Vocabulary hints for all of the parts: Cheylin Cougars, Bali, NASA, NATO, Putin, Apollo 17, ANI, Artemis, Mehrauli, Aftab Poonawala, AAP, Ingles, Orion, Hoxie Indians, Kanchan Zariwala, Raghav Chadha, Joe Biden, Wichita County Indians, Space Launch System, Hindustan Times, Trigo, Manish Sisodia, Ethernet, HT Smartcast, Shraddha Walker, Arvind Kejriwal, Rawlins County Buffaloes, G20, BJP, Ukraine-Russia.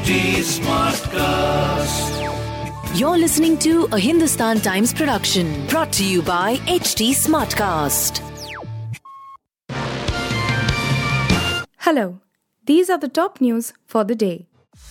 HT Smartcast. You're listening to a Hindustan Times production brought to you by HT Smartcast. Hello, these are the top news for the day.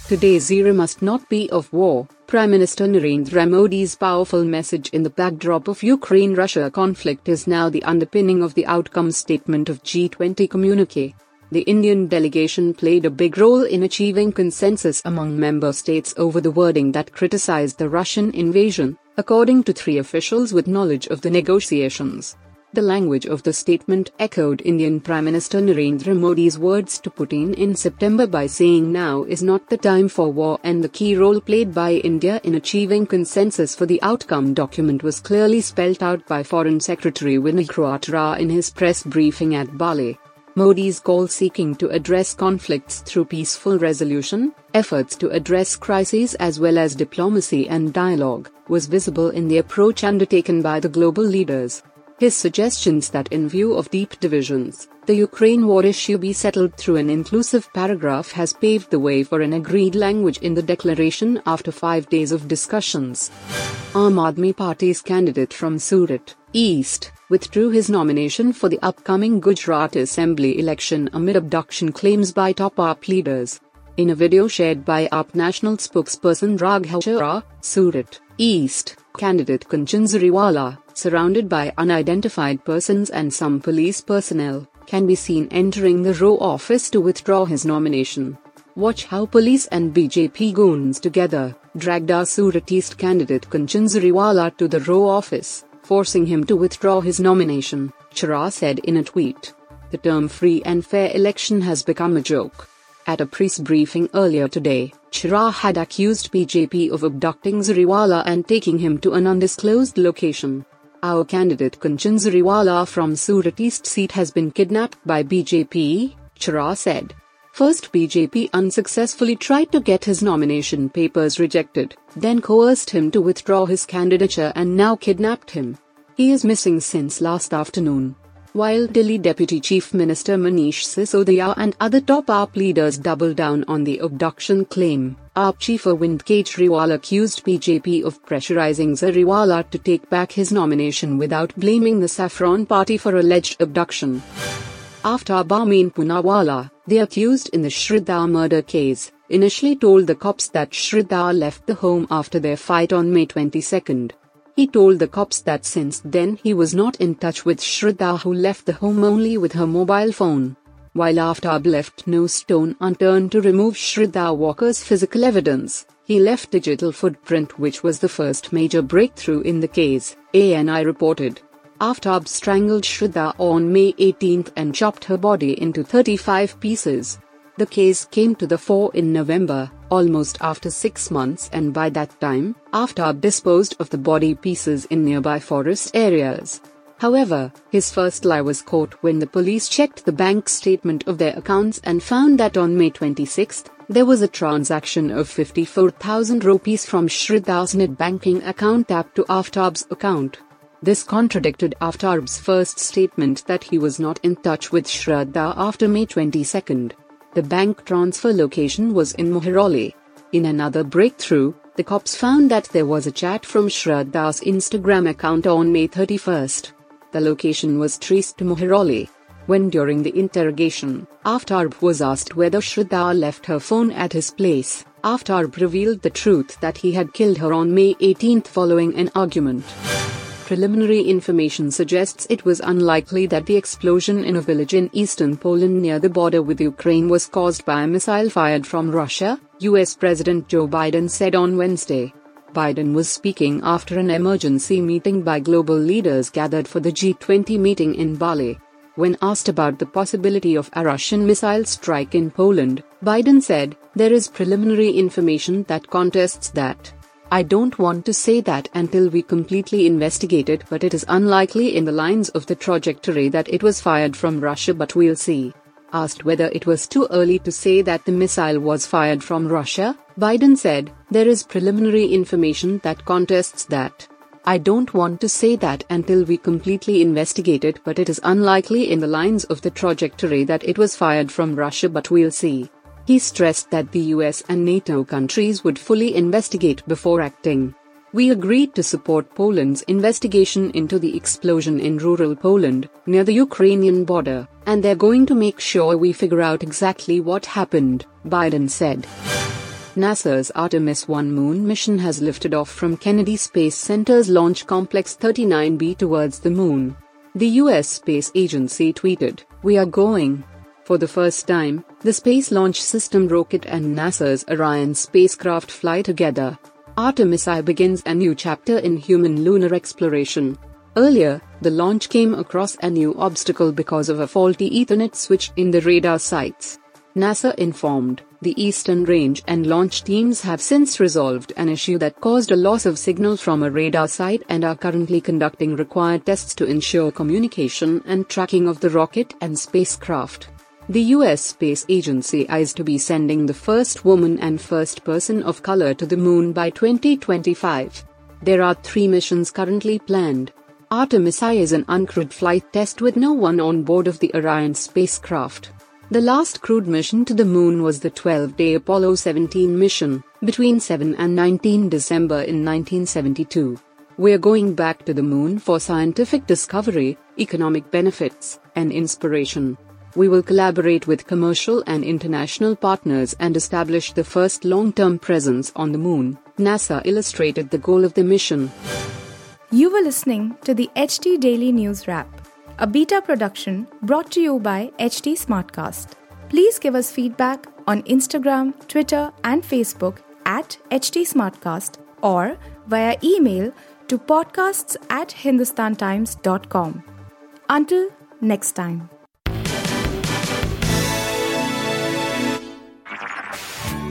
Today's era must not be of war, Prime Minister Narendra Modi's powerful message in the backdrop of Ukraine-Russia conflict is now the underpinning of the outcome statement of G20 communique. The Indian delegation played a big role in achieving consensus among member states over the wording that criticized the Russian invasion, according to three officials with knowledge of the negotiations. The language of the statement echoed Indian Prime Minister Narendra Modi's words to Putin in September by saying now is not the time for war, and the key role played by India in achieving consensus for the outcome document was clearly spelled out by Foreign Secretary Vinay Kwatra in his press briefing at Bali. Modi's goal seeking to address conflicts through peaceful resolution, efforts to address crises as well as diplomacy and dialogue, was visible in the approach undertaken by the global leaders. His suggestions that in view of deep divisions, the Ukraine war issue be settled through an inclusive paragraph has paved the way for an agreed language in the declaration after 5 days of discussions. Aam Aadmi Party's candidate from Surat, East, withdrew his nomination for the upcoming Gujarat Assembly election amid abduction claims by top AAP leaders. In a video shared by AAP national spokesperson Raghav Chadha, Surat, East, candidate Kanchan Zariwala, surrounded by unidentified persons and some police personnel, can be seen entering the row office to withdraw his nomination. Watch how police and BJP goons together dragged our Surat East candidate Kanchan Zariwala to the row office, forcing him to withdraw his nomination, Chadha said in a tweet. The term free and fair election has become a joke. At a press briefing earlier today, Chadha had accused BJP of abducting Zariwala and taking him to an undisclosed location. Our candidate Kanchan Zariwala from Surat East seat has been kidnapped by BJP, Chadha said. First BJP unsuccessfully tried to get his nomination papers rejected, then coerced him to withdraw his candidature and now kidnapped him. He is missing since last afternoon. While Delhi Deputy Chief Minister Manish Sisodia and other top AAP leaders doubled down on the abduction claim, AAP Chief Arvind Kejriwal accused BJP of pressurizing Zariwala to take back his nomination without blaming the Saffron Party for alleged abduction. Aftab Poonawala, the accused in the Shraddha murder case, initially told the cops that Shraddha left the home after their fight on May 22. He told the cops that since then he was not in touch with Shraddha, who left the home only with her mobile phone. While Aftab left no stone unturned to remove Shraddha Walker's physical evidence, he left digital footprint, which was the first major breakthrough in the case, ANI reported. Aftab strangled Shraddha on May 18 and chopped her body into 35 pieces. The case came to the fore in November, almost after 6 months, and by that time, Aftab disposed of the body pieces in nearby forest areas. However, his first lie was caught when the police checked the bank statement of their accounts and found that on May 26, there was a transaction of 54,000 rupees from Shraddha's net banking account tap to Aftab's account. This contradicted Aftab's first statement that he was not in touch with Shraddha after May 22. The bank transfer location was in Mehrauli. In another breakthrough, the cops found that there was a chat from Shraddha's Instagram account on May 31. The location was traced to Mehrauli. When during the interrogation, Aftab was asked whether Shraddha left her phone at his place, Aftab revealed the truth that he had killed her on May 18 following an argument. Preliminary information suggests it was unlikely that the explosion in a village in eastern Poland near the border with Ukraine was caused by a missile fired from Russia, US President Joe Biden said on Wednesday. Biden was speaking after an emergency meeting by global leaders gathered for the G20 meeting in Bali. When asked about the possibility of a Russian missile strike in Poland, Biden said, "There is preliminary information that contests that. I don't want to say that until we completely investigate it, but it is unlikely in the lines of the trajectory that it was fired from Russia, but we'll see." Asked whether it was too early to say that the missile was fired from Russia, Biden said, "There is preliminary information that contests that. I don't want to say that until we completely investigate it, but it is unlikely in the lines of the trajectory that it was fired from Russia, but we'll see." He stressed that the US and NATO countries would fully investigate before acting. We agreed to support Poland's investigation into the explosion in rural Poland, near the Ukrainian border, and they're going to make sure we figure out exactly what happened, Biden said. NASA's Artemis 1 moon mission has lifted off from Kennedy Space Center's Launch Complex 39B towards the moon. The U.S. Space Agency tweeted, "We are going." For the first time, the Space Launch System rocket and NASA's Orion spacecraft fly together. Artemis I begins a new chapter in human lunar exploration. Earlier, the launch came across a new obstacle because of a faulty Ethernet switch in the radar sites. NASA informed, the Eastern Range and launch teams have since resolved an issue that caused a loss of signal from a radar site and are currently conducting required tests to ensure communication and tracking of the rocket and spacecraft. The U.S. Space Agency is to be sending the first woman and first person of color to the moon by 2025. There are 3 missions currently planned. Artemis I is an uncrewed flight test with no one on board of the Orion spacecraft. The last crewed mission to the moon was the 12-day Apollo 17 mission, between 7 and 19 December in 1972. "We're going back to the moon for scientific discovery, economic benefits, and inspiration. We will collaborate with commercial and international partners and establish the first long-term presence on the moon," NASA illustrated the goal of the mission. You were listening to the HT Daily News Wrap, a beta production brought to you by HT Smartcast. Please give us feedback on Instagram, Twitter, and Facebook at HT Smartcast or via email to podcasts@hindustantimes.com. Until next time.